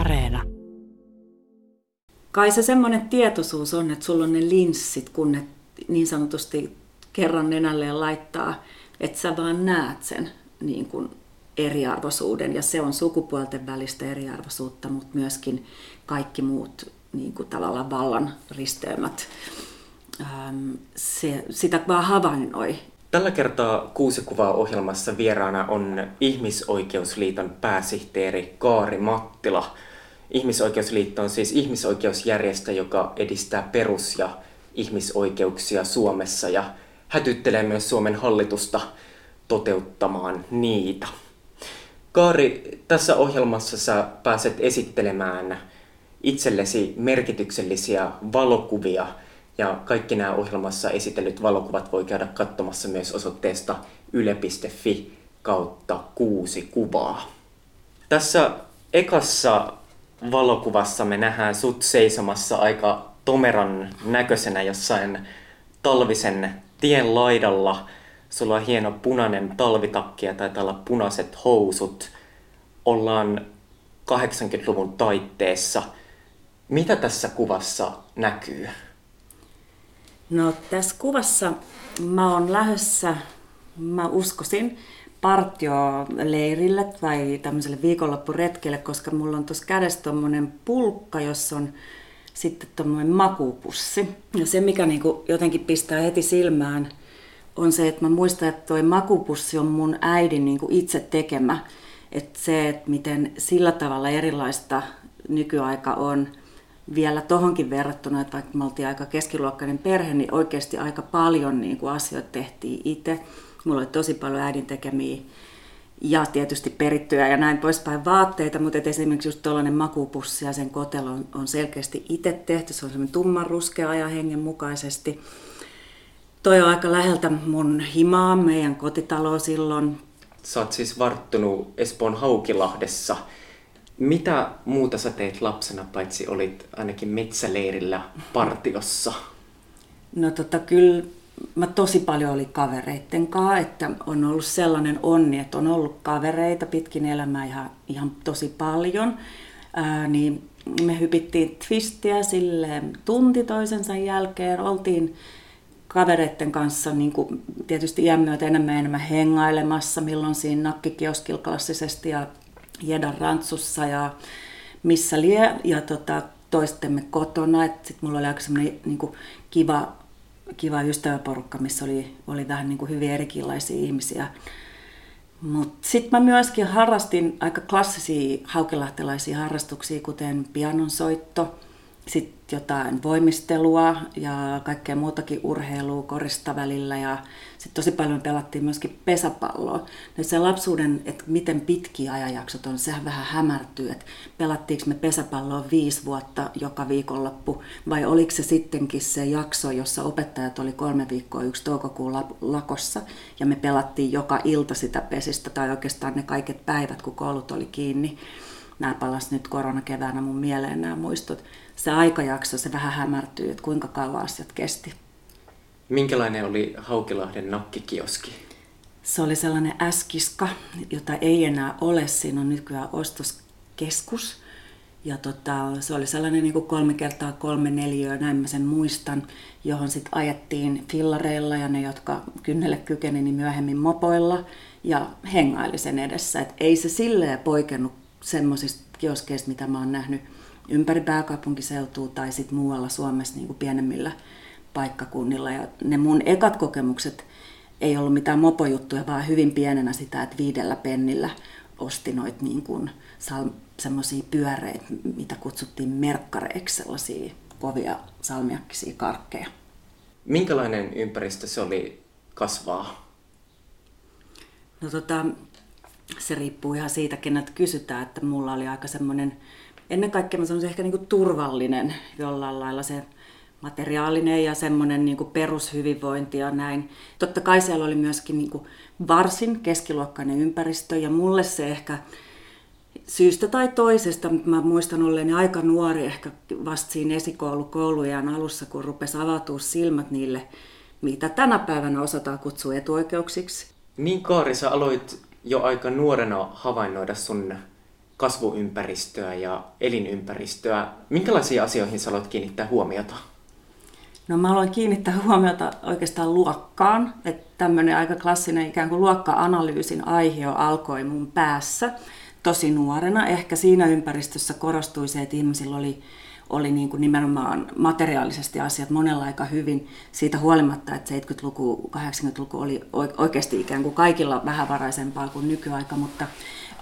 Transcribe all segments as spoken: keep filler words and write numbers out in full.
Areena. Kai se semmoinen tietoisuus on, että sulla on ne linssit, kun ne niin sanotusti kerran nenälleen laittaa, että sä vaan näet sen niin kuin eriarvoisuuden. Ja se on sukupuolten välistä eriarvoisuutta, mutta myöskin kaikki muut niin kuin tavallaan vallan risteymät. Se, sitä vaan havainnoi. Tällä kertaa Kuusi kuvaa -ohjelmassa vieraana on Ihmisoikeusliiton pääsihteeri Kaari Mattila. Ihmisoikeusliitto on siis ihmisoikeusjärjestö, joka edistää perus- ja ihmisoikeuksia Suomessa ja hätyttelee myös Suomen hallitusta toteuttamaan niitä. Kaari, tässä ohjelmassa sä pääset esittelemään itsellesi merkityksellisiä valokuvia. Ja kaikki nämä ohjelmassa esitellyt valokuvat voi käydä katsomassa myös osoitteesta yle piste fi kautta kuusi kuvaa. Tässä ekassa valokuvassa me nähdään sut seisomassa aika tomeran näköisenä jossain talvisen tien laidalla. Sulla on hieno punainen talvitakki ja taitaa olla punaiset housut. Ollaan kahdeksankymmentäluvun taitteessa. Mitä tässä kuvassa näkyy? No, tässä kuvassa mä oon lähdössä, mä uskoisin, partioleirille tai tämmöiselle viikonloppuretkelle, koska mulla on tuossa kädessä tommonen pulkka, jossa on sitten tommonen makupussi. Ja se, mikä niinku jotenkin pistää heti silmään, on se, että mä muistan, että toi makupussi on mun äidin niinku itse tekemä. Että se, että miten sillä tavalla erilaista nykyaika on. Vielä tohonkin verrattuna, että vaikka me oltiin aika keskiluokkainen perhe, niin oikeasti aika paljon niin kuin asioita tehtiin itse. Mulla oli tosi paljon äidin tekemiä ja tietysti perittyjä ja näin poispäin vaatteita, mutta esimerkiksi just tuollainen makupussi ja sen kotelo on, on selkeästi itse tehty. Se on semmoinen tummanruskea ajan hengen mukaisesti. Toi on aika läheltä mun himaa, meidän kotitalo silloin. Sä oot siis varttunut Espoon Haukilahdessa. Mitä muuta sä teet lapsena, paitsi olit ainakin metsäleirillä partiossa? No tota, kyllä mä tosi paljon olin kavereitten kanssa, että on ollut sellainen onni, että on ollut kavereita pitkin elämää ihan, ihan tosi paljon. Ää, niin me hypittiin twistiä silleen tunti toisensa jälkeen, oltiin kavereiden kanssa niin kuin tietysti iän myötä enemmän enemmän hengailemassa, milloin siinä nakkikioskilla klassisesti ja Jedan rantsussa ja missä lie, ja tota, toistemme kotona. Et sit mulla oli aika semmoinen niinku kiva, kiva ystäväporukka, missä oli, oli vähän niinku hyvin erikinlaisia ihmisiä. Mutta sitten mä myöskin harrastin aika klassisia haukilahtelaisia harrastuksia, kuten pianonsoitto, sitten jotain voimistelua ja kaikkea muutakin urheilua korista välillä, ja sitten tosi paljon pelattiin myöskin pesäpalloa. No se lapsuuden, että miten pitkiä ajanjaksot on, sehän vähän hämärtyy, että pelattiinko me pesäpalloa viisi vuotta joka viikonloppu, vai oliko se sittenkin se jakso, jossa opettajat oli kolme viikkoa yksi toukokuun lakossa, ja me pelattiin joka ilta sitä pesistä, tai oikeastaan ne kaiket päivät, kun koulut oli kiinni. Nämä palasivat nyt koronakeväänä mun mieleen nämä muistot. Se aikajakso, se vähän hämärtyy, että kuinka kauan asiat kesti. Minkälainen oli Haukilahden nakkikioski? Se oli sellainen äskiska, jota ei enää ole. Siinä on nykyään ostoskeskus. Ja tota, se oli sellainen niin kuin kolme kertaa kolme neliöä, näin mä sen muistan, johon sit ajettiin fillareilla ja ne, jotka kynnelle kykeni, niin myöhemmin mopoilla. Ja hengaili sen edessä. Et ei se silleen poikennut semmoisista kioskeista, mitä mä oon nähnyt ympäri pääkaupunkiseutua tai sitten muualla Suomessa niin kuin pienemmillä paikkakunnilla. Ja ne mun ekat kokemukset ei ollut mitään mopojuttuja, vaan hyvin pienenä sitä, että viidellä pennillä osti noit niin kuin semmoisia pyöreitä, mitä kutsuttiin merkkareiksi, sellaisia kovia salmiakkisia karkkeja. Minkälainen ympäristö se oli kasvaa? No tota... Se riippuu ihan siitä, kenet kysytään, että mulla oli aika semmoinen, ennen kaikkea mä sanoisin ehkä niinku turvallinen jollain lailla se materiaalinen ja semmoinen niinku perushyvinvointi ja näin. Totta kai siellä oli myöskin niinku varsin keskiluokkainen ympäristö ja mulle se ehkä syystä tai toisesta, mä muistan olleeni aika nuori ehkä vasta siinä esikoulukoulujen alussa, kun rupesi avautua silmät niille, mitä tänä päivänä osataan kutsua etuoikeuksiksi. Niin Kaari, sä aloit jo aika nuorena havainnoida sun kasvuympäristöä ja elinympäristöä. Minkälaisiin asioihin sä aloit kiinnittää huomiota? No mä aloin kiinnittää huomiota oikeastaan luokkaan, että tämmöinen aika klassinen ikään kuin luokka-analyysin aihe alkoi mun päässä tosi nuorena. Ehkä siinä ympäristössä korostui se, että ihmisillä oli, oli niin kuin nimenomaan materiaalisesti asiat monella aika hyvin siitä huolimatta, että seitsemänkymmentäluku, kahdeksankymmentäluku oli oikeasti ikään kuin kaikilla vähän varaisempaa kuin nykyaika, mutta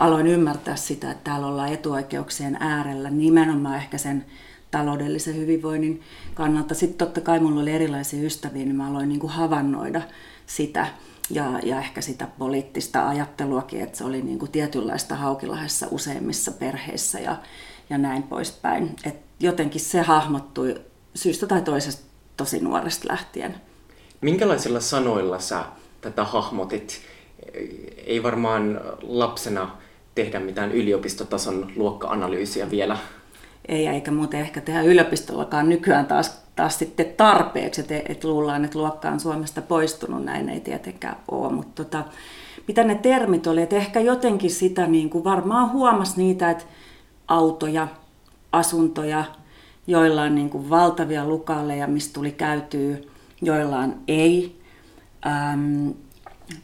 aloin ymmärtää sitä, että täällä ollaan etuoikeuksien äärellä nimenomaan ehkä sen taloudellisen hyvinvoinnin kannalta. Sitten totta kai minulla oli erilaisia ystäviä, niin mä aloin niin kuin havainnoida sitä ja, ja ehkä sitä poliittista ajatteluakin, että se oli niin kuin tietynlaista Haukilahdessa useimmissa perheissä ja, ja näin poispäin. Et jotenkin se hahmottui syystä tai toisesta tosi nuoresta lähtien. Minkälaisilla sanoilla sä tätä hahmotit? Ei varmaan lapsena tehdä mitään yliopistotason luokka-analyysiä vielä. Ei, eikä muuten ehkä tehdä yliopistollakaan nykyään taas, taas sitten tarpeeksi, että et luullaan, että luokka on Suomesta poistunut, näin ei tietenkään ole. Mutta tota, mitä ne termit oli, että ehkä jotenkin sitä niin kuin varmaan huomasi niitä, että autoja, asuntoja, joilla on niin kuin valtavia lukalleja, mistä tuli käytyä, joillain ei. Ähm,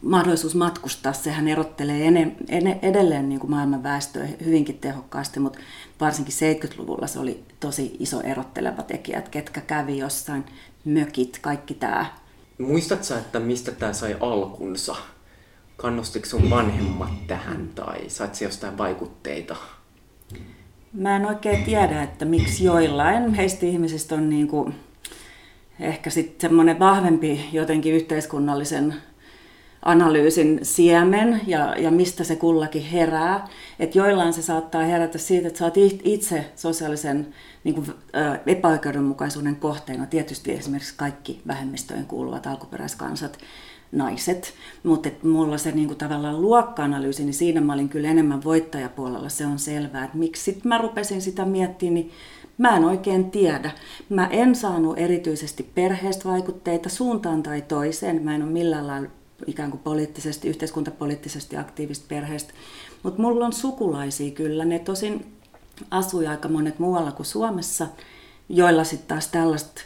Mahdollisuus matkustaa, sehän erottelee ene, ene, edelleen niin kuin maailman väestöä hyvinkin tehokkaasti, mutta varsinkin seitsemänkymmentäluvulla se oli tosi iso erotteleva tekijä, että ketkä kävi jossain, mökit, kaikki tämä. Muistatko sä, että mistä tämä sai alkunsa? Kannustiko sun vanhemmat tähän tai sait sä jostain vaikutteita? Mä en oikein tiedä, että miksi joillain heistä ihmisistä on niin kuin ehkä sitten semmoinen vahvempi jotenkin yhteiskunnallisen analyysin siemen ja, ja mistä se kullakin herää. Et joillain se saattaa herätä siitä, että sä oot itse sosiaalisen niin kuin, ä, epäoikeudenmukaisuuden kohteena. Tietysti esimerkiksi kaikki vähemmistöön kuuluvat alkuperäiskansat, naiset. Mutta mulla se niin kuin, tavallaan luokka-analyysi, niin siinä mä olin kyllä enemmän voittajapuolella. Se on selvää, että miksi sit mä rupesin sitä miettimään, niin mä en oikein tiedä. Mä en saanut erityisesti perheestä vaikutteita suuntaan tai toiseen. Mä en ole millään lailla ikään kuin poliittisesti, yhteiskuntapoliittisesti aktiivista perheestä. Mutta mulla on sukulaisia kyllä, ne tosin asui aika monet muualla kuin Suomessa, joilla sitten taas tällaista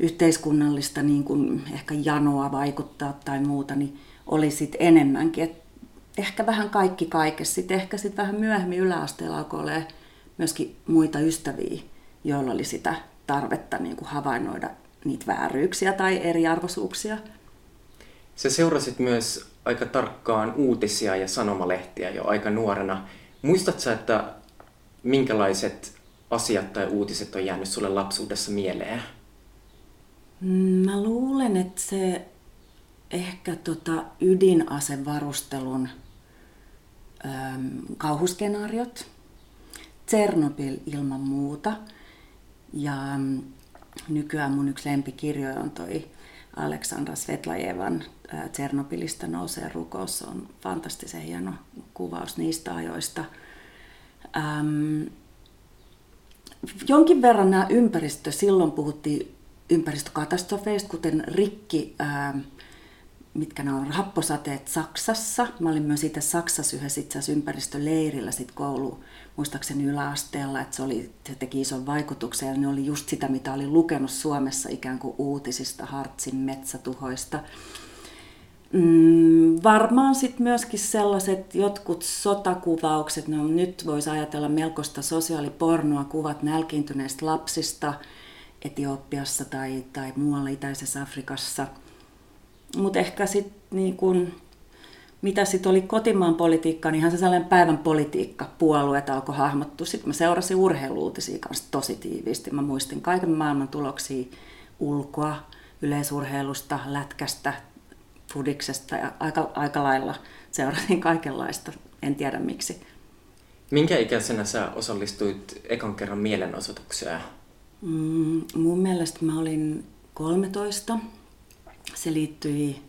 yhteiskunnallista niin kuin ehkä janoa vaikuttaa tai muuta, niin oli sitten enemmänkin. Et ehkä vähän kaikki kaikessa. Sitten ehkä sitten vähän myöhemmin yläasteella alkoi olemaan myöskin muita ystäviä, joilla oli sitä tarvetta niin kuin havainnoida niitä vääryyksiä tai eriarvoisuuksia. Sä seurasit myös aika tarkkaan uutisia ja sanomalehtiä jo aika nuorena. Muistatko sä, että minkälaiset asiat tai uutiset on jäänyt sulle lapsuudessa mieleen? Mä luulen, että se ehkä tota ydinasevarustelun äm, kauhuskenaariot, Tsernobyl ilman muuta. Ja äm, nykyään mun yksi lempikirjoja on toi Aleksandra Svetlajevan Tsernobylista nousee rukous. Se on fantastisen hieno kuvaus niistä ajoista. Ähm, jonkin verran nämä ympäristö, silloin puhuttiin ympäristökatastrofeista, kuten rikki, ähm, mitkä nämä on, happosateet Saksassa. Mä olin myös itse Saksassa yhdessä itse asiassa ympäristöleirillä sit koulu, muistaakseni yläasteella, että se, oli, se teki ison vaikutuksen ja ne oli just sitä, mitä olin lukenut Suomessa ikään kuin uutisista, Hartsin metsätuhoista. Mm, varmaan sitten myöskin sellaiset jotkut sotakuvaukset, no nyt voisi ajatella melkoista sosiaalipornoa, kuvat nälkiintyneistä lapsista Etiopiassa tai, tai muualla itäisessä Afrikassa. Mutta ehkä sitten, niin mitä sitten oli kotimaan politiikkaa, niin ihan se sellainen päivän politiikka puolueet alkoi hahmottua. Sitten mä seurasin urheiluutisia kanssa tosi tiiviisti. Mä muistin kaiken maailman tuloksia ulkoa, yleisurheilusta, lätkästä, fudiksesta ja aika, aika lailla seurasin kaikenlaista. En tiedä miksi. Minkä ikäisenä sä osallistuit ekan kerran mielenosoitukseen? Mm, mun mielestä mä olin kolmetoista. Se liittyi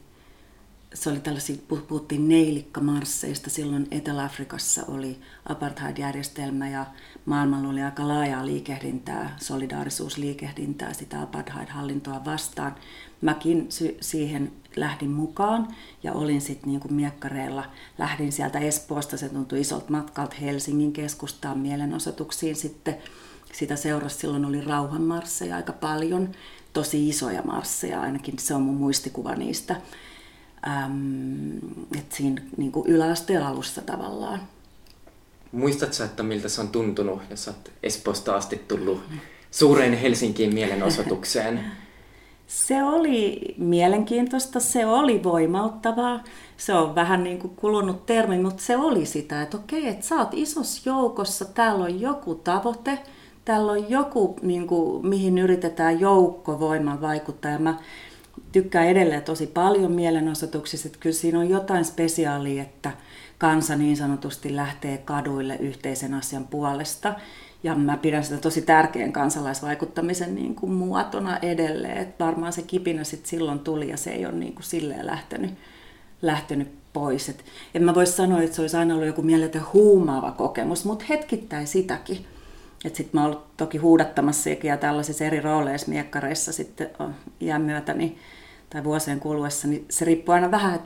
se oli tällaisia, puhuttiin neilikka-marsseista. Silloin Etelä-Afrikassa oli apartheid-järjestelmä ja maailmalla oli aika laajaa liikehdintää, solidaarisuusliikehdintää sitä apartheid-hallintoa vastaan. Mäkin sy- siihen lähdin mukaan ja olin sitten niinku miekkareilla. Lähdin sieltä Espoosta, se tuntui isolta matkalta Helsingin keskustaan mielenosoituksiin sitten. Sitä seurasi, silloin oli rauhanmarsseja aika paljon, tosi isoja marsseja, ainakin se on mun muistikuva niistä. Ähm, että siinä niin kuin yläasteen alussa tavallaan. Muistatko, että miltä se on tuntunut, jos olet Espoosta asti tullut suureen Helsinkiin mielenosoitukseen? Se oli mielenkiintoista, se oli voimauttavaa. Se on vähän niin kuin kulunut termi, mutta se oli sitä, että okei, että sä oot isossa joukossa, täällä on joku tavoite, täällä on joku, niin kuin, mihin yritetään joukkovoiman vaikuttaa. Ja mä tykkään edelleen tosi paljon mielenosoituksissa, että kyllä siinä on jotain spesiaalia, että kansa niin sanotusti lähtee kaduille yhteisen asian puolesta. Ja mä pidän sitä tosi tärkeän kansalaisvaikuttamisen niin kuin muotona edelleen. Et varmaan se kipinä sitten silloin tuli ja se ei ole niin kuin silleen lähtenyt, lähtenyt pois. Et en mä voi sanoa, että se olisi aina ollut joku mieletön huumaava kokemus, mutta hetkittäin sitäkin. Sitten mä oon ollut toki huudattamasiakin ja tällaisissa eri rooleissa miekkareissa sitten iän myötäni tai vuosien kuluessa, niin se riippuu aina vähän,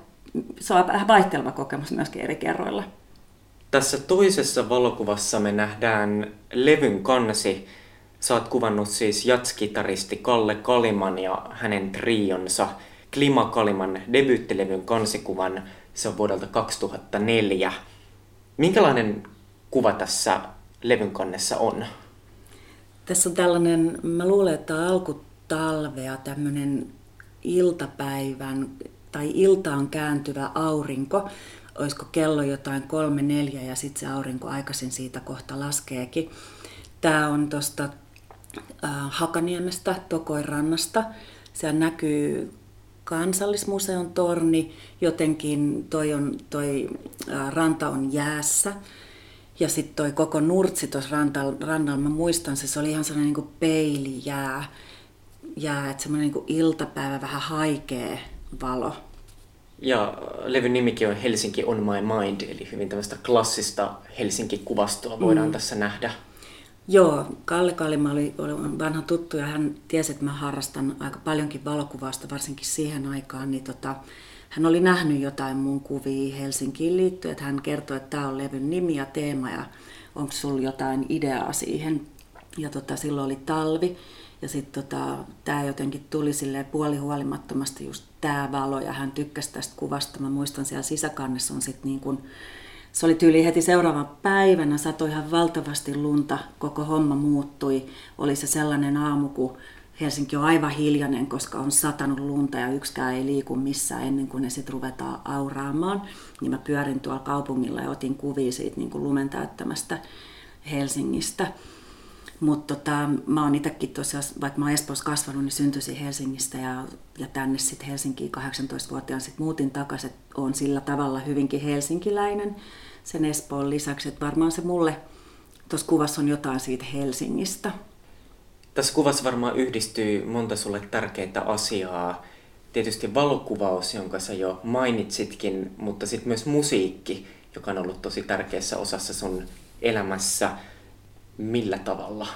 se on vähän vaihteleva kokemus myöskin eri kerroilla. Tässä toisessa valokuvassa me nähdään levyn kansi. Sä oot kuvannut siis jazz-kitaristi Kalle Kaliman ja hänen trionsa Klima Kaliman debyyttilevyn kansikuvan. Se on vuodelta kaksituhattaneljä. Minkälainen kuva tässä levyn kannessa on? Tässä on tällainen, mä luulen, että alkutalvea tämmöinen iltapäivän tai iltaan kääntyvä aurinko. Olisiko kello jotain kolme neljä ja sitten se aurinko aikaisin siitä kohta laskeekin. Tämä on tuosta äh, Hakaniemestä, Tokoin rannasta. Siellä näkyy Kansallismuseon torni. Jotenkin toi, on, toi äh, ranta on jäässä. Ja sitten toi koko nurtsi tuossa rannalla, mä muistan se, se oli ihan sellainen niin kuin peilijää. Jää, että semmoinen niin kuin iltapäivä, vähän haikea valo. Ja levyn nimikin on Helsinki on my mind, eli hyvin tämmöistä klassista Helsinki-kuvastoa voidaan mm. tässä nähdä. Joo, Kalle Kalima oli, oli vanha tuttu ja hän tiesi, että mä harrastan aika paljonkin valokuvausta, varsinkin siihen aikaan. Niin tota, hän oli nähnyt jotain mun kuvia Helsinkiin liittyen, että hän kertoi, että tämä on levyn nimi ja teema ja onko sulla jotain ideaa siihen. Ja tota, silloin oli talvi. Ja sitten tota, tämä jotenkin tuli silleen puolihuolimattomasti just tämä valo ja hän tykkäsi tästä kuvasta. Mä muistan siellä sisäkannessa on sitten niin kun, se oli tyyli heti seuraavan päivänä, satoi ihan valtavasti lunta, koko homma muuttui. Oli se sellainen aamu, kun Helsinki on aivan hiljainen, koska on satanut lunta ja yksikään ei liiku missään ennen kuin ne sitten ruvetaan auraamaan. Niin mä pyörin tuolla kaupungilla ja otin kuvia siitä niin kun lumen täyttämästä Helsingistä. Mutta tota, mä oon itsekin tosiaan, vaikka mä oon Espoossa kasvanut, niin syntyisin Helsingistä ja, ja tänne sitten Helsinkiin kahdeksantoistavuotiaan sitten muutin takaisin, että oon sillä tavalla hyvinkin helsinkiläinen sen Espoon lisäksi, että varmaan se mulle tuossa kuvassa on jotain siitä Helsingistä. Tässä kuvassa varmaan yhdistyy monta sulle tärkeää asiaa. Tietysti valokuvaus, jonka sä jo mainitsitkin, mutta sitten myös musiikki, joka on ollut tosi tärkeässä osassa sun elämässä. Millä tavalla?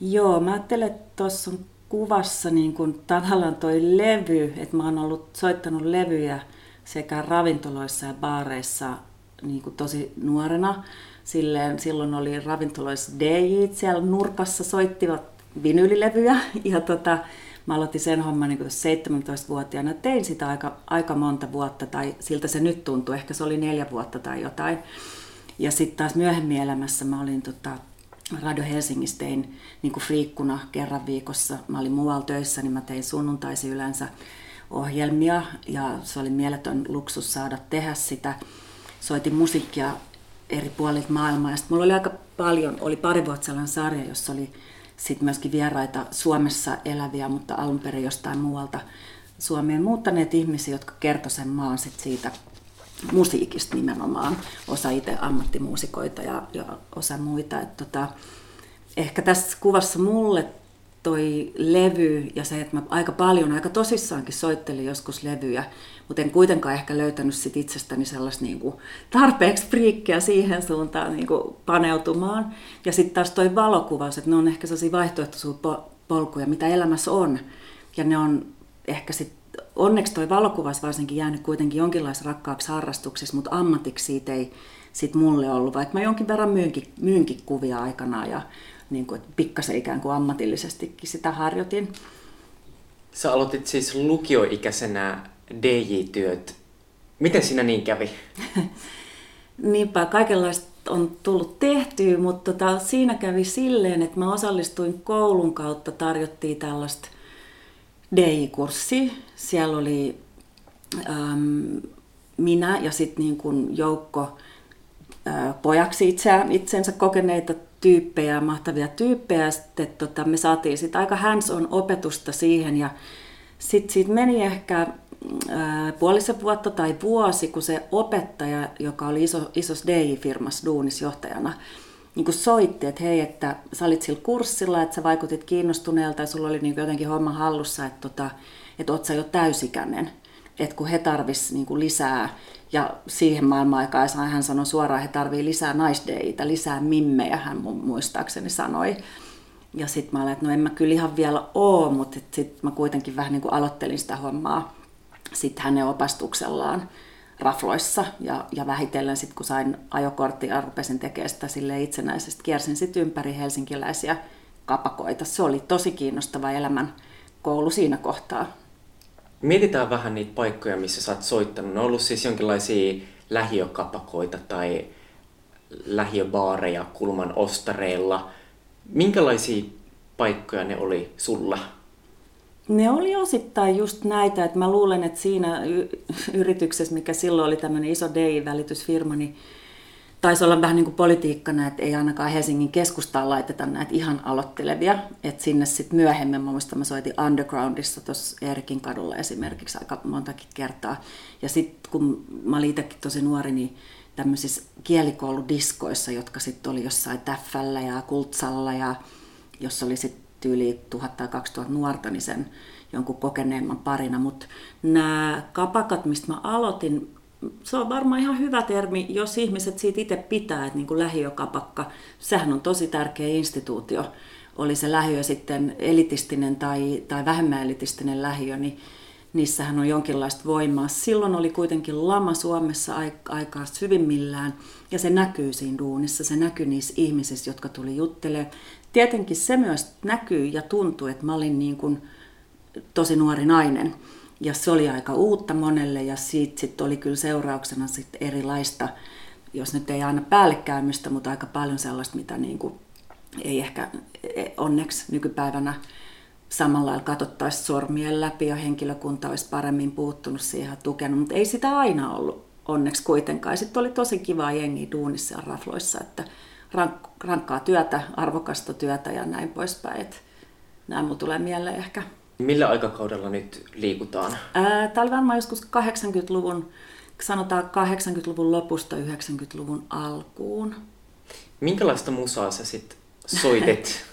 Joo, mä ajattelen, että tuossa on kuvassa niin kun tavallaan toi levy, että mä oon ollut soittanut levyjä sekä ravintoloissa ja baareissa niin kun tosi nuorena. Silleen, silloin oli ravintoloissa D J:t siellä nurkassa soittivat vinyylilevyjä ja tota, mä aloitin sen homman niin seitsemäntoistavuotiaana. Tein sitä aika, aika monta vuotta tai siltä se nyt tuntui, ehkä se oli neljä vuotta tai jotain. Ja sitten taas myöhemmin elämässä mä olin tota, Radio Helsingissä tein niin kuin friikkuna kerran viikossa. Mä olin muualla töissä, niin mä tein sunnuntaisin yleensä ohjelmia ja se oli mieletön luksus saada tehdä sitä. Soitin musiikkia eri puolilta maailmaa ja sitten mulla oli aika paljon, oli pari vuotta sellainen sarja, jossa oli sitten myöskin vieraita Suomessa eläviä, mutta alun perin jostain muualta Suomeen muuttaneet ihmisiä, jotka kertoi sen maan sit siitä musiikista nimenomaan, osa itse ammattimuusikoita ja, ja osa muita. Et tota, ehkä tässä kuvassa mulle toi levy ja se, että mä aika paljon, aika tosissaankin soittelin joskus levyjä, mutta en kuitenkaan ehkä löytänyt sit itsestäni sellaista niinku tarpeeksi friikkiä siihen suuntaan niinku paneutumaan. Ja sitten taas toi valokuvaus, että ne on ehkä sellaisia vaihtoehtoisuuspolkuja, mitä elämässä on. Ja ne on ehkä sit, onneksi toi valokuvaus varsinkin jäänyt kuitenkin jonkinlaisen rakkaaksi harrastuksessa, mutta ammatiksi siitä ei sit mulle ollut, vaikka mä jonkin verran myynkin, myynkin kuvia aikanaan ja niin kuin, että pikkasen ikään kuin ammatillisestikin sitä harjoitin. Sä aloitit siis lukioikäisenä D J-työt. Miten siinä niin kävi? Niinpä, kaikenlaista on tullut tehtyä, mutta tota, siinä kävi silleen, että mä osallistuin koulun kautta, tarjottiin tällaista D J-kurssia. Siellä oli ähm, minä ja sitten niin kuin joukko äh, pojaksi itseään, itsensä kokeneita tyyppejä, mahtavia tyyppejä. Sitten, tota, me saatiin sit aika hands-on opetusta siihen ja sitten siitä meni ehkä ää, puolisen vuotta tai vuosi, kun se opettaja, joka oli iso, isossa D J-firmassa duunisjohtajana, niin kun soitti, että hei, että sä olit sillä kurssilla, että sä vaikutit kiinnostuneelta ja sulla oli niin jotenkin homma hallussa, että, tota, että oot sä jo täysikäinen, että kun he tarvitsisivat niin lisää. Ja siihen maailman-aikaan hän sanoi suoraan, että he tarvii lisää naisdeitä, lisää mimmejä, hän muistaakseni sanoi. Ja sitten mä olin, että no en mä kyllä ihan vielä oo, mutta sitten mä kuitenkin vähän niin kuin aloittelin sitä hommaa sitten hänen opastuksellaan rafloissa. Ja, ja vähitellen sitten kun sain ajokorttia ja rupesin tekemään sitä silleen itsenäisesti, kiersin sitten ympäri helsinkiläisiä kapakoita. Se oli tosi kiinnostava elämän koulu siinä kohtaa. Mietitään vähän niitä paikkoja, missä sä oot soittanut. Ne on ollut siis jonkinlaisia lähiökapakoita tai lähiöbaareja kulman ostareilla. Minkälaisia paikkoja ne oli sulla? Ne oli osittain just näitä, että mä luulen, että siinä y- yrityksessä, mikä silloin oli tämmöinen iso D I-välitysfirma, niin taisi olla vähän niin kuin politiikkana, että ei ainakaan Helsingin keskustaan laiteta näitä ihan aloittelevia. Että sinne sitten myöhemmin, mä muistan, mä soitin Undergroundissa tuossa Eerikin kadulla esimerkiksi aika montakin kertaa. Ja sitten kun mä olin itsekin tosi nuori, niin tämmöisissä kielikouludiskoissa, jotka sitten oli jossain Täffällä ja Kultsalla ja jos oli sitten yli tuhat tai kaksituhatta nuorta, niin sen jonkun kokeneemman parina. Mutta nämä kapakat, mistä mä aloitin, se on varmaan ihan hyvä termi, jos ihmiset siitä itse pitää, että niin kuin lähiökapakka, sehän on tosi tärkeä instituutio. Oli se lähiö sitten elitistinen tai, tai vähemmän elitistinen lähiö, niin niissähän on jonkinlaista voimaa. Silloin oli kuitenkin lama Suomessa aikaa syvimmillään ja se näkyy siinä duunissa, se näkyy niissä ihmisissä, jotka tuli juttelemaan. Tietenkin se myös näkyy ja tuntuu, että mä olin niin kuin tosi nuori nainen. Ja se oli aika uutta monelle ja siitä sit oli kyllä seurauksena sit erilaista, jos nyt ei aina päällekäymistä, mutta aika paljon sellaista, mitä niinku ei ehkä onneksi nykypäivänä samalla lailla katsottaisiin sormien läpi ja henkilökunta olisi paremmin puuttunut siihen ja tukenut, mutta ei sitä aina ollut onneksi kuitenkaan. Sitten oli tosi kivaa jengiä duunissa ja rafloissa, että rank- rankkaa työtä, arvokasta työtä ja näin poispäin. Nämä mun tulee mieleen ehkä. Millä aikakaudella nyt liikutaan? Tämä oli varmaan joskus kahdeksankymmentäluvun, sanotaan kahdeksankymmentäluvun lopusta yhdeksänkymmentäluvun alkuun. Minkälaista musaa sä sit soitit?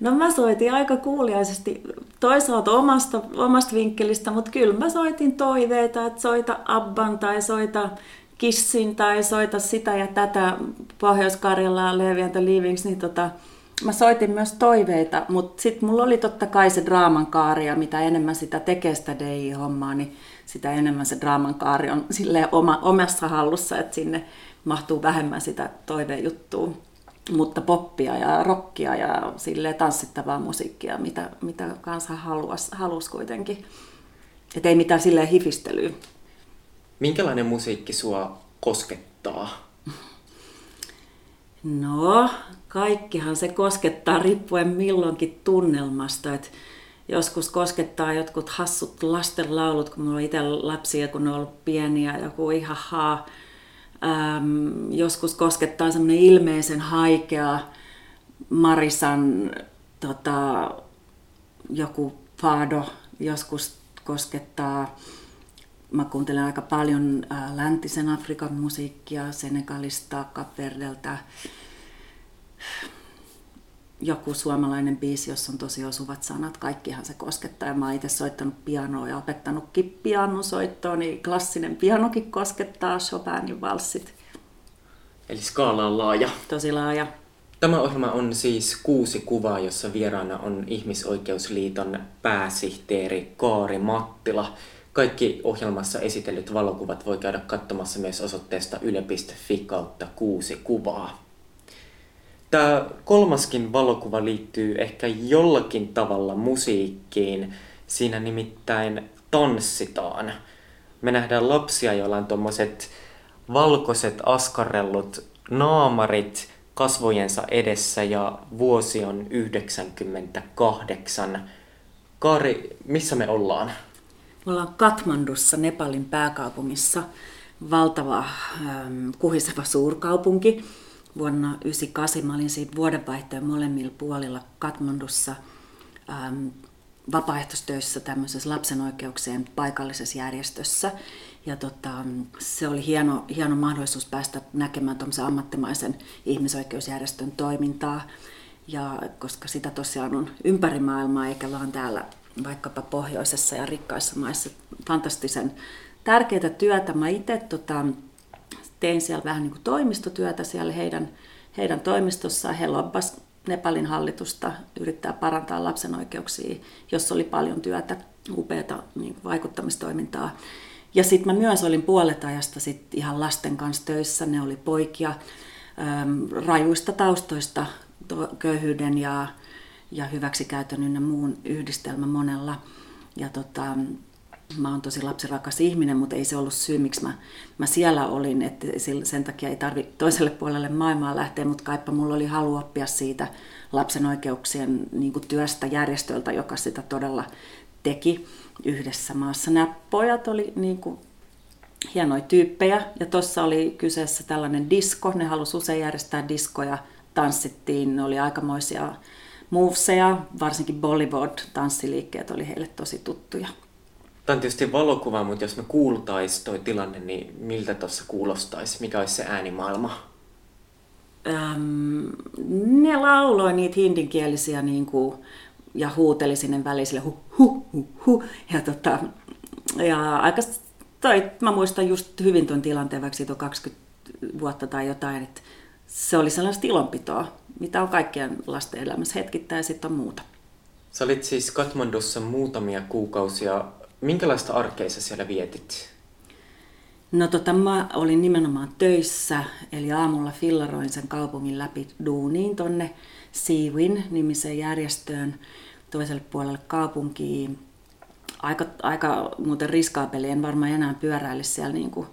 No mä soitin aika kuuliaisesti toisaalta omasta, omasta vinkkelistä, mutta kyllä mä soitin toiveita, että soita Abban tai soita Kissin tai soita sitä ja tätä Pohjois-Karjalaa, Levi and the Leavings, niin tota... Mä soitin myös toiveita, mutta sitten mulla oli totta kai se draaman kaari, ja mitä enemmän sitä tekee sitä D I-hommaa, niin sitä enemmän se draaman kaari on silleen oma, omassa hallussa, että sinne mahtuu vähemmän sitä toivejuttua. Mutta poppia ja rockia ja silleen tanssittavaa musiikkia, mitä, mitä kansa haluas, halus kuitenkin. Et ei mitään silleen hifistelyä. Minkälainen musiikki sua koskettaa? No, kaikkihan se koskettaa riippuen milloinkin tunnelmasta. Et joskus koskettaa jotkut hassut lasten laulut, kun mulla on itse lapsia, kun ne on ollut pieniä, joku ihahaa. Ähm, joskus koskettaa semmoinen ilmeisen haikea Marisan tota, joku fado. Joskus koskettaa, mä kuuntelen aika paljon äh, läntisen Afrikan musiikkia, Senegalista, Kapverdeltä. joku suomalainen biisi, jossa on tosi osuvat sanat, kaikkihan se koskettaa. Ja mä oon itse soittanut pianoa ja opettanutkin pianosoittoa, niin klassinen pianokin koskettaa, Chopinin valssit. Eli skaala on laaja. Tosi laaja. Tämä ohjelma on siis Kuusi kuvaa, jossa vieraana on Ihmisoikeusliiton pääsihteeri Kaari Mattila. Kaikki ohjelmassa esitellyt valokuvat voi käydä katsomassa myös osoitteesta yle piste fi kautta kuusi kuvaa. Tämä kolmaskin valokuva liittyy ehkä jollakin tavalla musiikkiin. Siinä nimittäin tanssitaan. Me nähdään lapsia, joilla on tuommoiset valkoiset askarrellut naamarit kasvojensa edessä ja vuosi on yhdeksänkymmentäkahdeksan. Kaari, missä me ollaan? Me ollaan Katmandussa, Nepalin pääkaupungissa. Valtava ähm, kuhiseva suurkaupunki. Vuonna yhdeksänkymmentäkahdeksan mä olin siinä vuodenvaihteen molemmilla puolilla Katmandussa ähm, vapaaehtoistöissä tämmöisessä lapsen oikeuksien paikallisessa järjestössä. Ja tota, se oli hieno, hieno mahdollisuus päästä näkemään tuommoisen ammattimaisen ihmisoikeusjärjestön toimintaa. Ja koska sitä tosiaan on ympäri maailmaa, eikä vaan täällä vaikkapa pohjoisessa ja rikkaissa maissa, fantastisen tärkeää työtä. Mä itse tota, tein siellä vähän niin kuin toimistotyötä siellä heidän, heidän toimistossaan. He lobbasivat Nepalin hallitusta yrittää parantaa lapsen oikeuksia, jossa oli paljon työtä, upeata niin kuin vaikuttamistoimintaa. Ja sitten mä myös olin puolet ajasta sit ihan lasten kanssa töissä. Ne oli poikia äm, rajuista taustoista, to, köyhyyden ja, ja hyväksikäytön ynnä muun yhdistelmä monella. Ja tota, mä oon tosi lapsirakas ihminen, mutta ei se ollut syy, miksi mä, mä siellä olin. Et sen takia ei tarvitse toiselle puolelle maailmaa lähteä, mutta kaipa mulla oli halu oppia siitä lapsen oikeuksien niin kuin työstä järjestöltä, joka sitä todella teki. Yhdessä maassa. Nämä pojat oli niin kuin hienoja tyyppejä ja tuossa oli kyseessä tällainen disko. Ne halusi usein järjestää diskoja, tanssittiin, ne oli aikamoisia moveseja, varsinkin Bollywood-tanssiliikkeet oli heille tosi tuttuja. Tämä on tietysti valokuva, mutta jos me kuultaisiin tuo tilanne, niin miltä tuossa kuulostaisi? Mikä olisi se äänimaailma? Öm, ne lauloi niitä hindinkielisiä niin kuin ja huuteli sinne väliin sille hu hu hu hu. Ja, tota, ja aika, tai mä muistan just hyvin tuon tilanteen, vaikka siitä on kaksikymmentä vuotta tai jotain, että se oli sellaista ilonpitoa, mitä on kaikkien lasten elämässä hetkittäin ja sitten on muuta. Sä olit siis Katmandussa muutamia kuukausia. Minkälaista arkea sä siellä vietit? No tota, mä olin nimenomaan töissä, eli aamulla fillaroin sen kaupungin läpi duuniin tonne Siivin-nimiseen järjestöön toiselle puolelle kaupunkiin. Aika, aika muuten riskaapeli, en varmaan enää pyöräile siellä niin kuin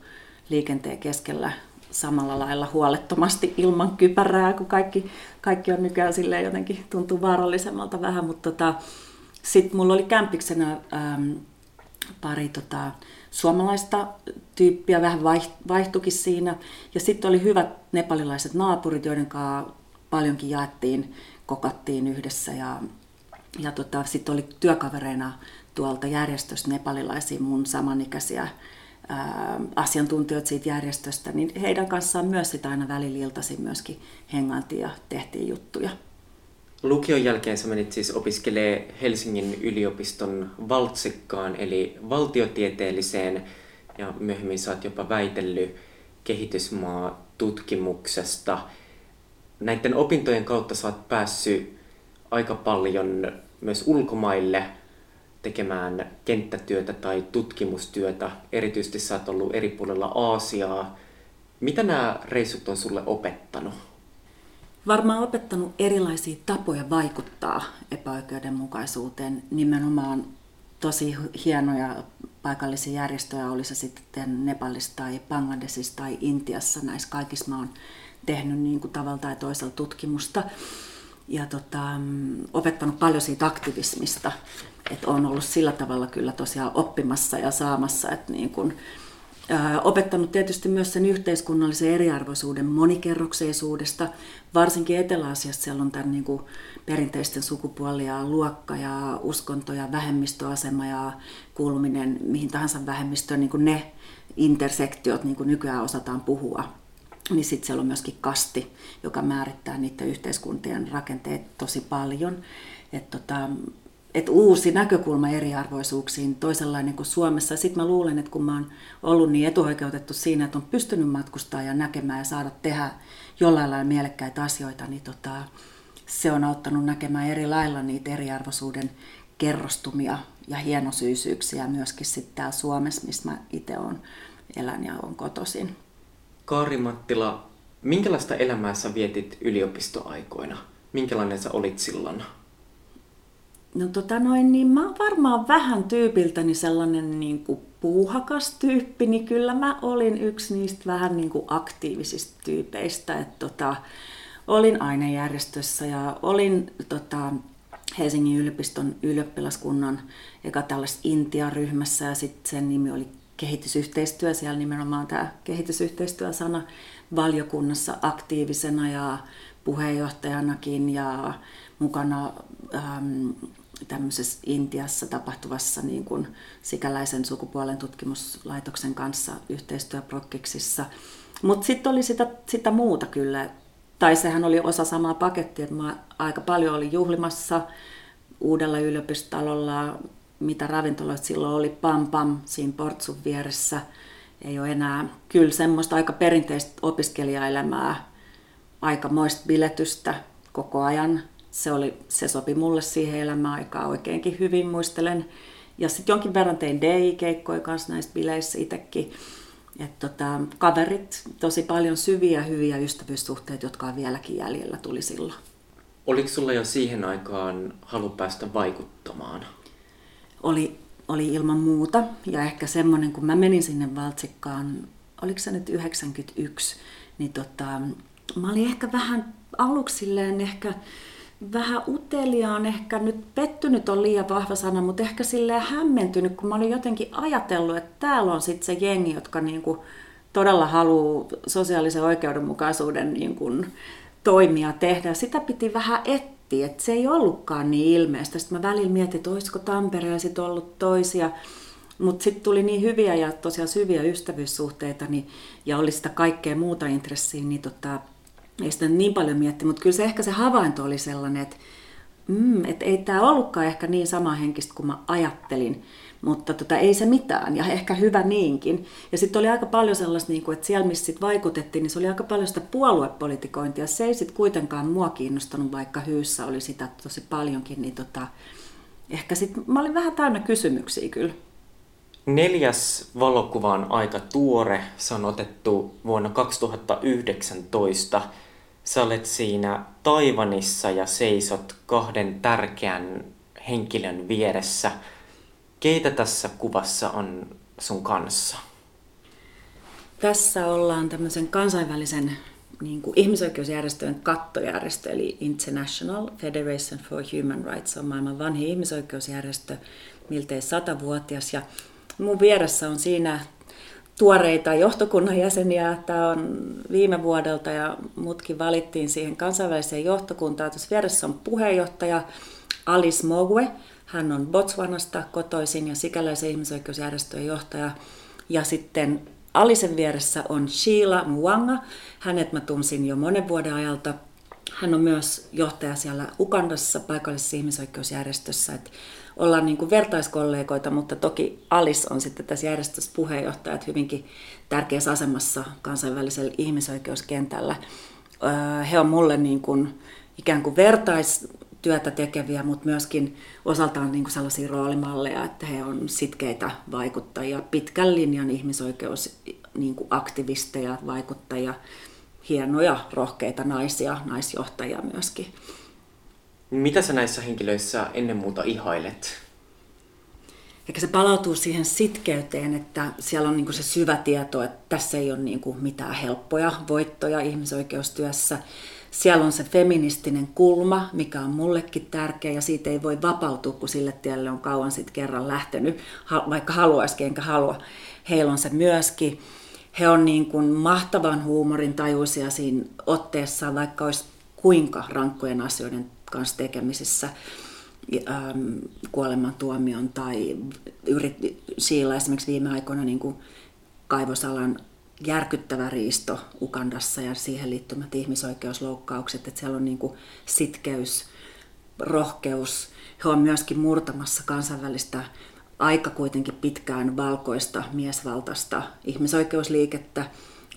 liikenteen keskellä samalla lailla huolettomasti ilman kypärää, kun kaikki, kaikki on nykyään silleen jotenkin tuntuu vaarallisemmalta vähän. Mutta tota, sitten mulla oli kämpiksenä ähm, pari tota, suomalaista tyyppiä, vähän vaihtuikin siinä. Ja sitten oli hyvät nepalilaiset naapurit, joiden kanssa paljonkin jaettiin, kokattiin yhdessä ja, ja tota, sitten oli työkavereina tuolta järjestöstä nepalilaisia mun samanikäisiä ää, asiantuntijoita siitä järjestöstä, niin heidän kanssaan myös sitä aina välillä iltaisin myöskin hengailtiin ja tehtiin juttuja. Lukion jälkeen sä menit siis opiskelee Helsingin yliopiston valtsikkaan eli valtiotieteelliseen ja myöhemmin sä oot jopa väitellyt kehitysmaatutkimuksesta. Näiden opintojen kautta sä oot päässyt aika paljon myös ulkomaille tekemään kenttätyötä tai tutkimustyötä. Erityisesti sä oot ollut eri puolilla Aasiaa. Mitä nämä reissut on sulle opettanut? Varmaan opettanut erilaisia tapoja vaikuttaa epäoikeudenmukaisuuteen. Nimenomaan tosi hienoja paikallisia järjestöjä, oli se sitten Nepalissa tai Bangladesissa tai Intiassa. Näissä kaikissa mä oon tehnyt niin kuin tavalla tai toisella tutkimusta ja tota, opettanut paljon siitä aktivismista. Et olen ollut sillä tavalla kyllä tosiaan oppimassa ja saamassa. Et niin kuin, ö, opettanut tietysti myös sen yhteiskunnallisen eriarvoisuuden monikerrokseisuudesta. Varsinkin Etelä-Aasiassa siellä on tämän niin kuin perinteisten sukupuolia, luokka ja uskonto ja vähemmistöasema ja kuuluminen mihin tahansa vähemmistöön, niin kuin ne intersektiot, niin kuin nykyään osataan puhua. niin sitten siellä on myöskin kasti, joka määrittää niiden yhteiskuntien rakenteet tosi paljon. Et tota, et uusi näkökulma eriarvoisuuksiin, toisenlainen kuin Suomessa. Sitten mä luulen, että kun mä oon ollut niin etuoikeutettu siinä, että on pystynyt matkustaa ja näkemään ja saada tehdä jollain lailla mielekkäitä asioita, niin tota, se on auttanut näkemään eri lailla niitä eriarvoisuuden kerrostumia ja hienosyisyyksiä myöskin sitten täällä Suomessa, missä mä itse oon elän ja oon kotoisin. Kaari Mattila, minkälaista elämää sä vietit yliopistoaikoina? Minkälainen sä olit silloin? No tota noin, niin mä varmaan vähän tyypiltäni sellainen niin kuin puuhakas tyyppi, niin kyllä mä olin yksi niistä vähän niin kuin aktiivisista tyypeistä. Että tota, olin ainejärjestössä ja olin tota, Helsingin yliopiston ylioppilaskunnan eka tällaisessa Intia-ryhmässä ja sitten sen nimi oli kehitysyhteistyö, siellä nimenomaan tämä kehitysyhteistyösana valiokunnassa aktiivisena ja puheenjohtajanakin ja mukana äm, tämmöisessä Intiassa tapahtuvassa niin kuin sikäläisen sukupuolen tutkimuslaitoksen kanssa yhteistyöprojekteissa. Mutta sitten oli sitä, sitä muuta kyllä, tai sehän oli osa samaa pakettia, että mä aika paljon olin juhlimassa uudella yliopistotalolla, mitä ravintoloita silloin oli, Pam Pam siinä Portsun vieressä. Ei ole enää kyllä semmoista aika perinteistä opiskelijaelämää, aikamoista biletystä koko ajan. Se, oli, se sopi mulle siihen elämäaikaan oikeinkin hyvin, muistelen. Ja sitten jonkin verran tein D I-keikkoja kanssa näissä bileissä itsekin. Tota, kaverit, tosi paljon syviä, hyviä ystävyyssuhteita, jotka on vieläkin jäljellä, tuli silloin. Oliko sulla jo siihen aikaan halu päästä vaikuttamaan? Oli, oli ilman muuta. Ja ehkä semmoinen, kun mä menin sinne Valtsikkaan, oliko se nyt yhdeksänkymmentäyksi, niin tota, mä olin ehkä vähän aluksilleen ehkä vähän uteliaan, ehkä nyt pettynyt on liian vahva sana, mutta ehkä silleen hämmentynyt, kun mä olin jotenkin ajatellut, että täällä on sitten se jengi, jotka niinku todella haluaa sosiaalisen oikeudenmukaisuuden niinku toimia tehdä. Sitä piti vähän etsiä. Että se ei ollutkaan niin ilmeistä. Sitten mä välillä mietin, että olisiko Tampereella sitten ollut toisia. Mutta sitten tuli niin hyviä ja tosiaan syviä ystävyyssuhteita niin, ja oli sitä kaikkea muuta intressiä, niin tota, ei sitä niin paljon mietti. Mutta kyllä se ehkä se havainto oli sellainen, että mm, et ei tämä ollutkaan ehkä niin samanhenkistä kuin mä ajattelin. Mutta tota, ei se mitään ja ehkä hyvä niinkin. Ja sitten oli aika paljon sellaista, niin että siellä missä sit vaikutettiin, niin se oli aika paljon sitä puoluepolitikointia. Se ei sitten kuitenkaan mua kiinnostanut, vaikka hyyssä oli sitä tosi paljonkin. Niin tota, ehkä sitten mä olin vähän täynnä kysymyksiä kyllä. Neljäs valokuva on aika tuore. Se on otettu vuonna kaksituhattayhdeksäntoista. Sä olet siinä Taiwanissa ja seisot kahden tärkeän henkilön vieressä. Keitä tässä kuvassa on sun kanssa? Tässä ollaan tämmöisen kansainvälisen niin kuin ihmisoikeusjärjestön kattojärjestö, eli International Federation for Human Rights on maailman vanhin ihmisoikeusjärjestö, miltei satavuotias. Ja mun vieressä on siinä tuoreita johtokunnan jäseniä. Tämä on viime vuodelta ja mutkin valittiin siihen kansainväliseen johtokuntaan. Tuossa vieressä on puheenjohtaja Alice Mogwe. Hän on Botswanasta kotoisin ja sikäläisen ihmisoikeusjärjestön johtaja. Ja sitten Alicen vieressä on Sheila Muanga. Hänet mä tunsin jo monen vuoden ajalta. Hän on myös johtaja siellä Ugandassa paikallisessa ihmisoikeusjärjestössä. Et ollaan niin kuin vertaiskollegoita, mutta toki Alice on sitten tässä järjestössä puheenjohtaja, että hyvinkin tärkeässä asemassa kansainvälisellä ihmisoikeuskentällä. He on mulle niin kuin ikään kuin vertais työtä tekeviä, mutta myöskin osaltaan niin kuin sellaisia roolimalleja, että he on sitkeitä vaikuttajia, pitkän linjan ihmisoikeus, niin kuin aktivisteja, vaikuttajia, hienoja, rohkeita naisia, naisjohtajia myöskin. Mitä sä näissä henkilöissä ennen muuta ihailet? Ehkä se palautuu siihen sitkeyteen, että siellä on niin kuin se syvä tieto, että tässä ei ole niin kuin mitään helppoja voittoja ihmisoikeustyössä. Siellä on se feministinen kulma, mikä on mullekin tärkeä ja siitä ei voi vapautua, kun sille tielle on kauan sitten kerran lähtenyt, vaikka haluaisikin enkä halua. Heillä on se myöskin. He on niin kuin mahtavan huumorin tajuisia siinä otteessaan, vaikka olisi kuinka rankkojen asioiden kanssa tekemisissä. Kuolemantuomion tai Sheila esimerkiksi viime aikoina niin kuin kaivosalan järkyttävä riisto Ugandassa ja siihen liittymät ihmisoikeusloukkaukset, että siellä on niin kuin sitkeys, rohkeus. He on myöskin murtamassa kansainvälistä, aika kuitenkin pitkään valkoista, miesvaltaista ihmisoikeusliikettä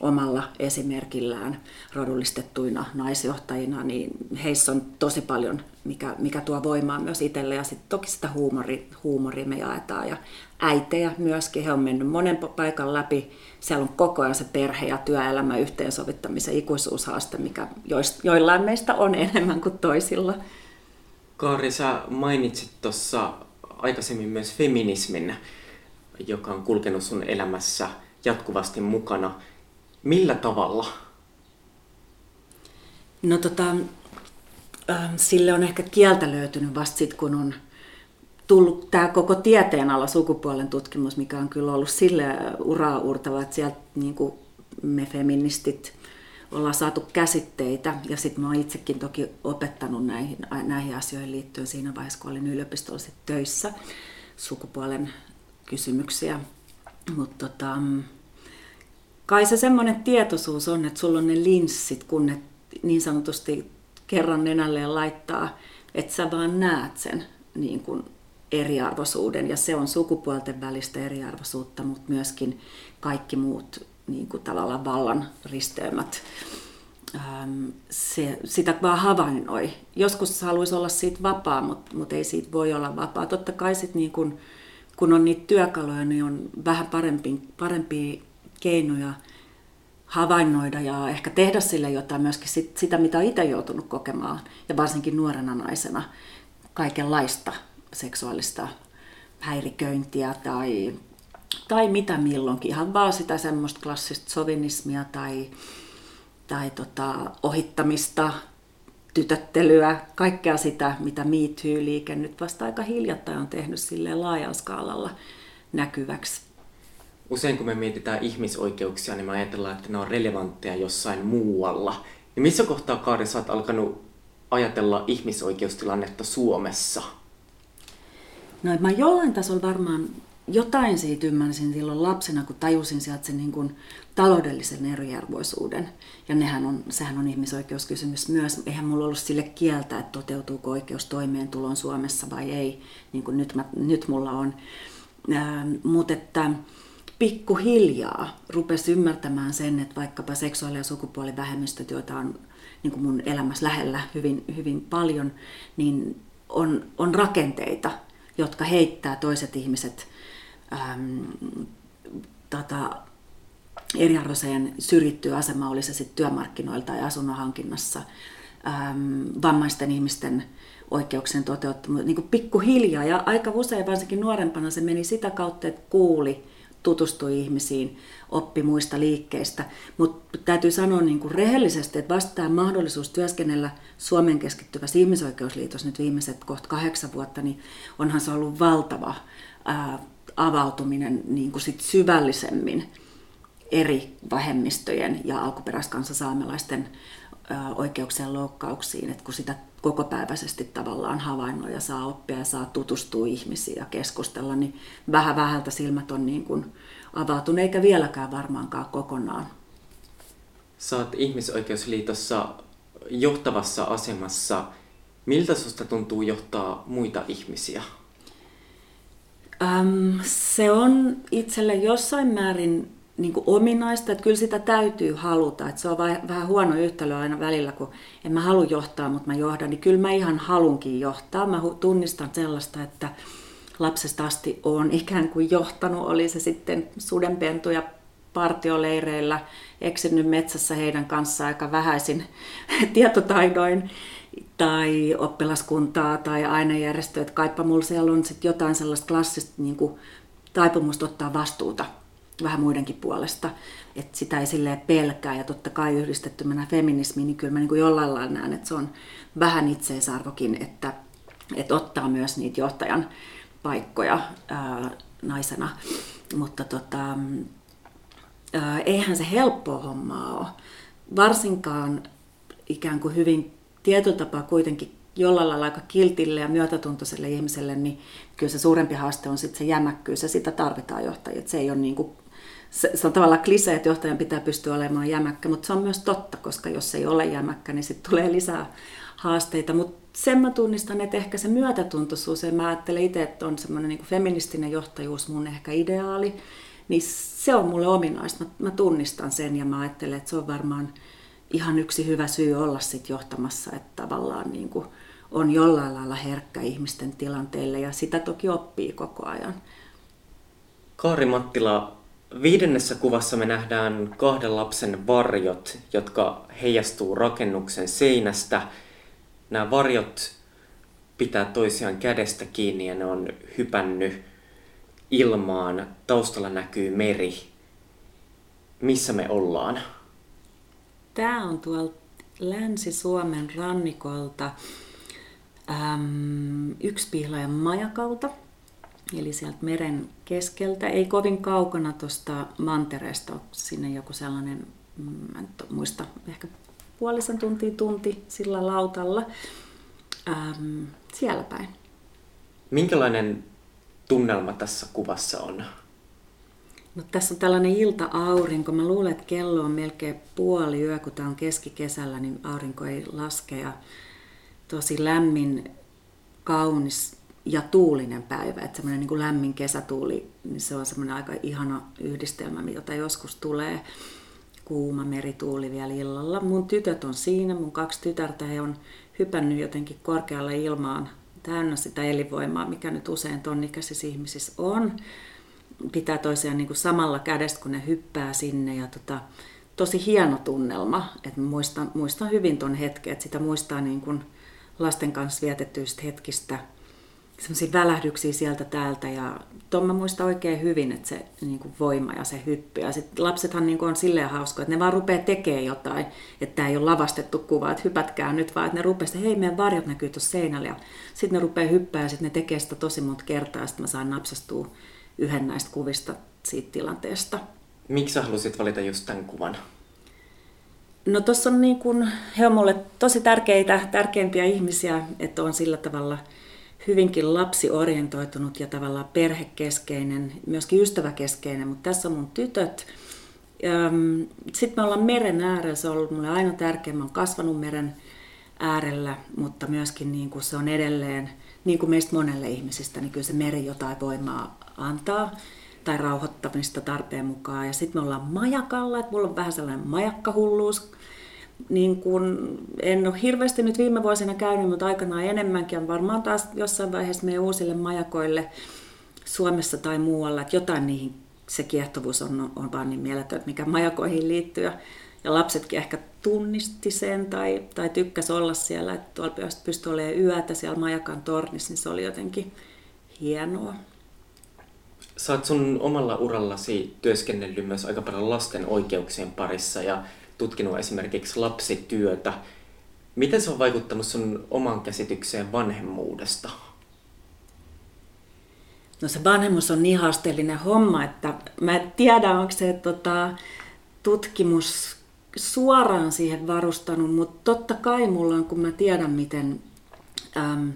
omalla esimerkillään rodullistettuina naisjohtajina, niin heissä on tosi paljon, mikä, mikä tuo voimaa myös itselle. Ja sitten toki sitä huumori, huumoria me jaetaan ja äitejä myöskin. He on mennyt monen paikan läpi. Siellä on koko ajan se perhe- ja työelämän yhteensovittamisen ikuisuushaaste, mikä joillain meistä on enemmän kuin toisilla. Kaari, sä mainitsit tuossa aikaisemmin myös feminismin, joka on kulkenut sun elämässä jatkuvasti mukana. Millä tavalla? No tota, sille on ehkä kieltä löytynyt vasta sit, kun on tullut tämä koko tieteenala sukupuolen tutkimus, mikä on kyllä ollut sille uraa uurtava, että sieltä niin kuin me feministit ollaan saatu käsitteitä, ja sitten mä oon itsekin toki opettanut näihin, näihin asioihin liittyen siinä vaiheessa, kun olin yliopistolla sit töissä, sukupuolen kysymyksiä. Mut tota, kai se semmoinen tietoisuus on, että sulla on ne linssit, kun ne niin sanotusti kerran nenälleen laittaa, että sä vaan näet sen niin kuin eriarvoisuuden, ja se on sukupuolten välistä eriarvoisuutta, mutta myöskin kaikki muut niin kuin tavallaan vallan risteymät. Se, sitä vaan havainnoi. Joskus haluaisi olla siitä vapaa, mutta, mutta ei siitä voi olla vapaa. Totta kai sit niin kun, kun on niitä työkaluja, niin on vähän parempi, parempia keinoja havainnoida ja ehkä tehdä sille jotain myöskin sit, sitä, mitä on itse joutunut kokemaan. Ja varsinkin nuorena naisena kaikenlaista seksuaalista häiriköintiä tai Tai mitä milloinkin, ihan vaan sitä semmoista klassista sovinismia tai, tai tota, ohittamista, tytöttelyä, kaikkea sitä, mitä Me Too-liike nyt vasta aika hiljattain on tehnyt silleen laajan skaalalla näkyväksi. Usein kun me mietitään ihmisoikeuksia, niin me ajatellaan, että ne on relevantteja jossain muualla. Niin missä kohtaa, Kaari, sä oot alkanut ajatella ihmisoikeustilannetta Suomessa? No, mä jollain tasolla varmaan jotain siitä ymmärsin silloin lapsena, kun tajusin sieltä sen niin kuin taloudellisen eriarvoisuuden. Ja nehän on, sehän on ihmisoikeuskysymys myös. Eihän mulla ollut sille kieltä, että toteutuuko oikeus toimeentuloon Suomessa vai ei, niin kuin nyt, mä, nyt mulla on. Ää, mutta että pikkuhiljaa rupesi ymmärtämään sen, että vaikkapa seksuaali- ja sukupuolivähemmistöt, joita on niin kuin mun elämässä lähellä hyvin, hyvin paljon, niin on, on rakenteita, jotka heittää toiset ihmiset Ähm, tota, eriarvoiseen syrjittyä asemaa, oli se sitten työmarkkinoilla tai asunnon hankinnassa, ähm, vammaisten ihmisten oikeuksien toteuttaminen, niin kuin pikkuhiljaa. Ja aika usein, varsinkin nuorempana, se meni sitä kautta, että kuuli, tutustui ihmisiin, oppi muista liikkeistä. Mutta täytyy sanoa niin kuin rehellisesti, että vasta tämä mahdollisuus työskennellä Suomen keskittyvässä ihmisoikeusliitossa nyt viimeiset kohta kahdeksan vuotta, niin onhan se ollut valtava äh, avautuminen niin kuin sit syvällisemmin eri vähemmistöjen ja alkuperäiskansa saamelaisten oikeuksien loukkauksiin, että kun sitä kokopäiväisesti tavallaan havainnoi ja saa oppia ja saa tutustua ihmisiin ja keskustella, niin vähän vähältä silmät on niin kuin avautunut, eikä vieläkään varmaankaan kokonaan. Sä oot Ihmisoikeusliitossa johtavassa asemassa. Miltä susta tuntuu johtaa muita ihmisiä? Se on itselle jossain määrin niin kuin ominaista, että kyllä sitä täytyy haluta. Että se on vähän huono yhtälö aina välillä, kun en mä halua johtaa, mutta mä johdan. Niin kyllä mä ihan halunkin johtaa. Mä tunnistan sellaista, että lapsesta asti olen ikään kuin johtanut. Oli se sitten sudenpentuja partioleireillä, eksynyt metsässä heidän kanssaan aika vähäisin tietotaidoin. Tai oppilaskuntaa tai ainejärjestöä, että kaipa mulla siellä on sit jotain sellaista klassista niin kuin taipumusta ottaa vastuuta vähän muidenkin puolesta, että sitä ei silleen pelkää, ja totta kai yhdistettynä feminismiin, niin kyllä mä niin kuin jollain lailla näen, että se on vähän itseisarvokin, että, että ottaa myös niitä johtajan paikkoja ää, naisena, mutta tota, ää, eihän se helppoa hommaa ole, varsinkaan ikään kuin hyvin tietyllä tapaa kuitenkin jollain lailla aika kiltille ja myötätuntoiselle ihmiselle, niin kyllä se suurempi haaste on sitten se jämäkkyys, ja sitä tarvitaan johtajia. Et se ei ole niin kuin se, se on tavallaan klisee, että johtajan pitää pystyä olemaan jämäkkä, mutta se on myös totta, koska jos ei ole jämäkkä, niin sitten tulee lisää haasteita. Mutta sen mä tunnistan, että ehkä se myötätuntoisuus, ja mä ajattelen itse, että on semmoinen niin kuin feministinen johtajuus mun ehkä ideaali, niin se on mulle ominaista. Mä, mä tunnistan sen ja mä ajattelen, että se on varmaan ihan yksi hyvä syy olla sit johtamassa, että tavallaan niin kuin on jollain lailla herkkä ihmisten tilanteille ja sitä toki oppii koko ajan. Kaari Mattila, viidennessä kuvassa me nähdään kahden lapsen varjot, jotka heijastuu rakennuksen seinästä. Nämä varjot pitää toisiaan kädestä kiinni ja ne on hypännyt ilmaan. Taustalla näkyy meri. Missä me ollaan? Tämä on tuolta Länsi-Suomen rannikolta äm, Ykspihlajan majakalta, eli sieltä meren keskeltä. Ei kovin kaukana tuosta mantereesta ole sinne joku sellainen, en muista, ehkä puolisen tuntia tunti sillä lautalla äm, siellä päin. Minkälainen tunnelma tässä kuvassa on? No, tässä on tällainen ilta-aurinko. Mä luulen, että kello on melkein puoli yö, kun tää on keskikesällä, niin aurinko ei laske. Ja tosi lämmin, kaunis ja tuulinen päivä. Että semmoinen niin kuin lämmin kesätuuli, niin se on semmoinen aika ihana yhdistelmä, jota joskus tulee. Kuuma merituuli vielä illalla. Mun tytöt on siinä, mun kaksi tytärtä, he on hypännyt jotenkin korkealle ilmaan täynnä sitä elinvoimaa, mikä nyt usein ton ikäisissä ihmisissä on. Pitää toisiaan niin kuin samalla kädestä, kun ne hyppää sinne. Ja tota, tosi hieno tunnelma. Et muistan, muistan hyvin ton hetken, että sitä muistaa niin kuin lasten kanssa vietetyistä hetkistä. Sellaisia välähdyksiä sieltä täältä. Ja ton mä muistan oikein hyvin, että se niin kuin voima ja se hyppy. Ja sit lapsethan niin kuin on silleen hauskoja, että ne vaan rupeaa tekemään jotain. Että tää ei ole lavastettu kuva, että hypätkää nyt vaan. Että ne rupeaa sitä, hei, meidän varjot näkyy tuossa seinällä. Ja sit ne rupeaa hyppää ja sit ne tekee sitä tosi monta kertaa. Ja sit mä saan napsastua yhden näistä kuvista siitä tilanteesta. Miksi sä halusit valita just tämän kuvan? No tossa on niin kun, he on mulle tosi tärkeitä, tärkeimpiä ihmisiä, että on sillä tavalla hyvinkin lapsiorientoitunut ja tavallaan perhekeskeinen, myöskin ystäväkeskeinen, mutta tässä on mun tytöt. Sitten me ollaan meren äärellä, se on ollut mulle aina tärkeä, mä oon kasvanut meren äärellä, mutta myöskin niin kun se on edelleen, niin kuin meistä monelle ihmisistä, niin kyllä se meri jotain voimaa antaa tai rauhoittamista tarpeen mukaan. Ja sitten me ollaan majakalla, että mulla on vähän sellainen majakkahulluus. Niin kun en ole hirveästi nyt viime vuosina käynyt, mutta aikanaan enemmänkin on varmaan taas jossain vaiheessa meidän uusille majakoille Suomessa tai muualla. Että jotain niihin se kiehtovuus on, on vaan niin mieletön, että mikä majakoihin liittyy. Ja, ja lapsetkin ehkä tunnisti sen tai, tai tykkäsi olla siellä, että tuolla pystyi olemaan yötä siellä majakan tornissa, niin se oli jotenkin hienoa. Sä oot sun omalla urallasi työskennellyt myös aika paljon lasten oikeuksien parissa ja tutkinut esimerkiksi lapsityötä. Miten se on vaikuttanut sun oman käsitykseen vanhemmuudesta? No se vanhemmuus on niin haasteellinen homma, että mä en tiedä, onko se tota, tutkimus suoraan siihen varustanut, mutta totta kai mulla on, kun mä tiedän, miten äm,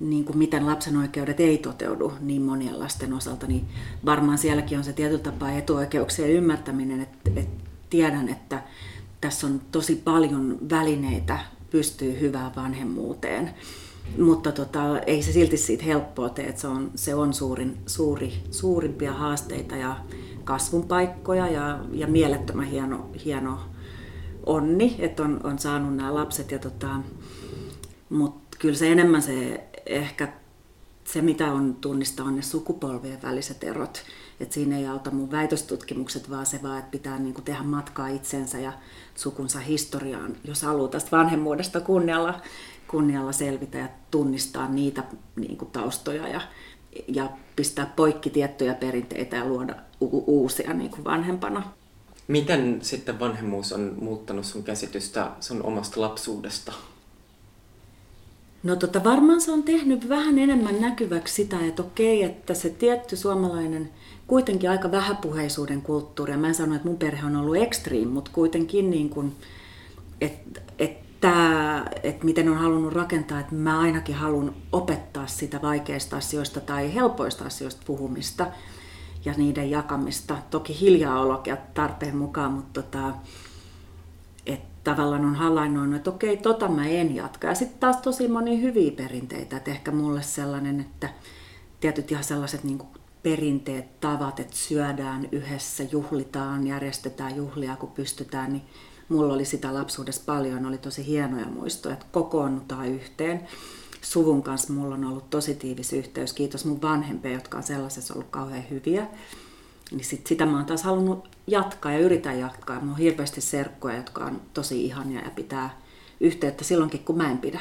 niin kuin miten lapsen oikeudet ei toteudu niin monien lasten osalta, niin varmaan sielläkin on se tietyllä tapaa etuoikeuksien ymmärtäminen, että et tiedän, että tässä on tosi paljon välineitä pystyy hyvään vanhemmuuteen, mutta tota, ei se silti siitä helppoa tee, että se on, se on suurin, suuri, suurimpia haasteita ja kasvun paikkoja ja, ja mielettömän hieno, hieno onni, että on, on saanut nämä lapset, ja tota, mutta kyllä se enemmän se ehkä se, mitä on tunnistaa, on ne sukupolvien väliset erot. Et siinä ei auta mun väitöstutkimukset, vaan se vaan, että pitää niinku tehdä matkaa itsensä ja sukunsa historiaan, jos haluaa tästä vanhemmuudesta kunnialla, kunnialla selvitä ja tunnistaa niitä niinku taustoja ja, ja pistää poikki tiettyjä perinteitä ja luoda u- uusia niinku vanhempana. Miten sitten vanhemmuus on muuttanut sun käsitystä sun omasta lapsuudesta? No tota, varmaan se on tehnyt vähän enemmän näkyväksi sitä, että okei, että se tietty suomalainen kuitenkin aika vähäpuheisuuden kulttuuri, ja mä en sano, että mun perhe on ollut extreme, mutta kuitenkin niin kuin, että et et miten on halunnut rakentaa, että mä ainakin haluan opettaa sitä vaikeista asioista tai helpoista asioista puhumista. ja niiden jakamista. Toki hiljaa olokia tarpeen mukaan, mutta tota, et tavallaan on havainnoinut, että okei, tota mä en jatka. Ja sitten taas tosi monia hyviä perinteitä. Et ehkä mulle sellainen, että tietyt ihan sellaiset niin kuin perinteet, tavat, että syödään yhdessä, juhlitaan, järjestetään juhlia, kun pystytään, niin mulla oli sitä lapsuudessa paljon, oli tosi hienoja muistoja, että kokoonnutaan yhteen. Suvun kanssa mulla on ollut tosi tiivis yhteys, kiitos mun vanhempia, jotka on sellaisessa ollut kauhean hyviä. Niin sit sitä mä oon taas halunnut jatkaa ja yritän jatkaa. Mulla on hirveästi serkkoja, jotka on tosi ihania ja pitää yhteyttä silloinkin, kun mä en pidä.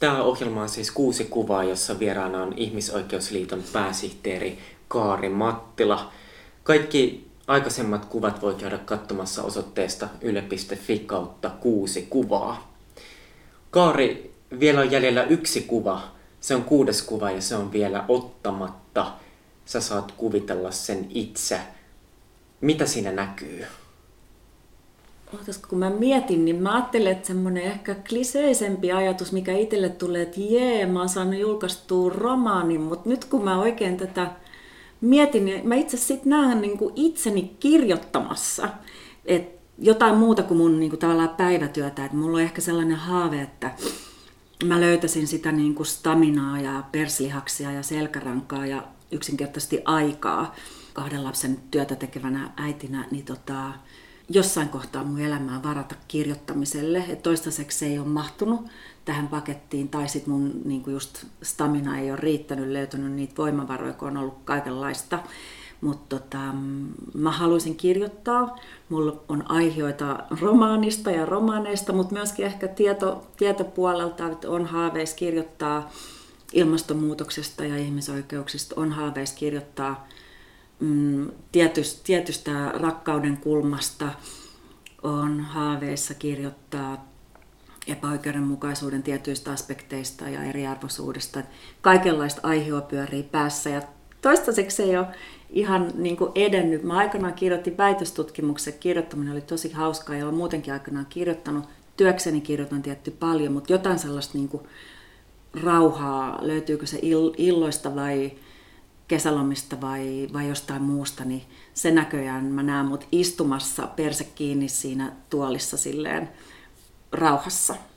Tämä ohjelma on siis Kuusi kuvaa, jossa vieraana on Ihmisoikeusliiton pääsihteeri Kaari Mattila. Kaikki aikaisemmat kuvat voi käydä katsomassa osoitteesta yle piste fi kautta kuusi kuvaa. Kaari, vielä on jäljellä yksi kuva. Se on kuudes kuva ja se on vielä ottamatta. Sä saat kuvitella sen itse. Mitä siinä näkyy? Kun mä mietin, niin mä ajattelin, että semmoinen ehkä kliseisempi ajatus, mikä itselle tulee, että jee, mä oon saanut julkaistua romaanin, mutta nyt kun mä oikein tätä mietin, niin mä itse sitten näen niin kuin itseni kirjoittamassa. Et jotain muuta kuin mun niin kuin tavallaan päivätyötä. Et mulla on ehkä sellainen haave, että mä löytäisin sitä niin kuin staminaa ja perslihaksia ja selkärankaa ja yksinkertaisesti aikaa kahden lapsen työtä tekevänä äitinä, niin tota... jossain kohtaa mun elämää varata kirjoittamiselle, että toistaiseksi se ei ole mahtunut tähän pakettiin, tai sitten mun niinku just stamina ei ole riittänyt, löytynyt niitä voimavaroja, kun on ollut kaikenlaista. Mutta tota, mä haluaisin kirjoittaa, mulla on aiheita romaanista ja romaaneista, mutta myöskin ehkä tieto, tietopuolelta, että on haaveis kirjoittaa ilmastonmuutoksesta ja ihmisoikeuksista, on haaveis kirjoittaa Tietystä, tietystä rakkauden kulmasta, on haaveissa kirjoittaa epäoikeudenmukaisuuden tietyistä aspekteista ja eriarvoisuudesta. Kaikenlaista aihioa pyörii päässä ja toistaiseksi ei ole ihan niin kuin edennyt. Mä aikanaan kirjoitin väitöstutkimuksen, kirjoittaminen oli tosi hauskaa ja olen muutenkin aikanaan kirjoittanut. Työkseni kirjoitan tietty paljon, mutta jotain sellaista niin kuin rauhaa, löytyykö se illoista vai kesälomista vai, vai jostain muusta, niin se näköjään mä näen mut istumassa perse kiinni siinä tuolissa silleen rauhassa.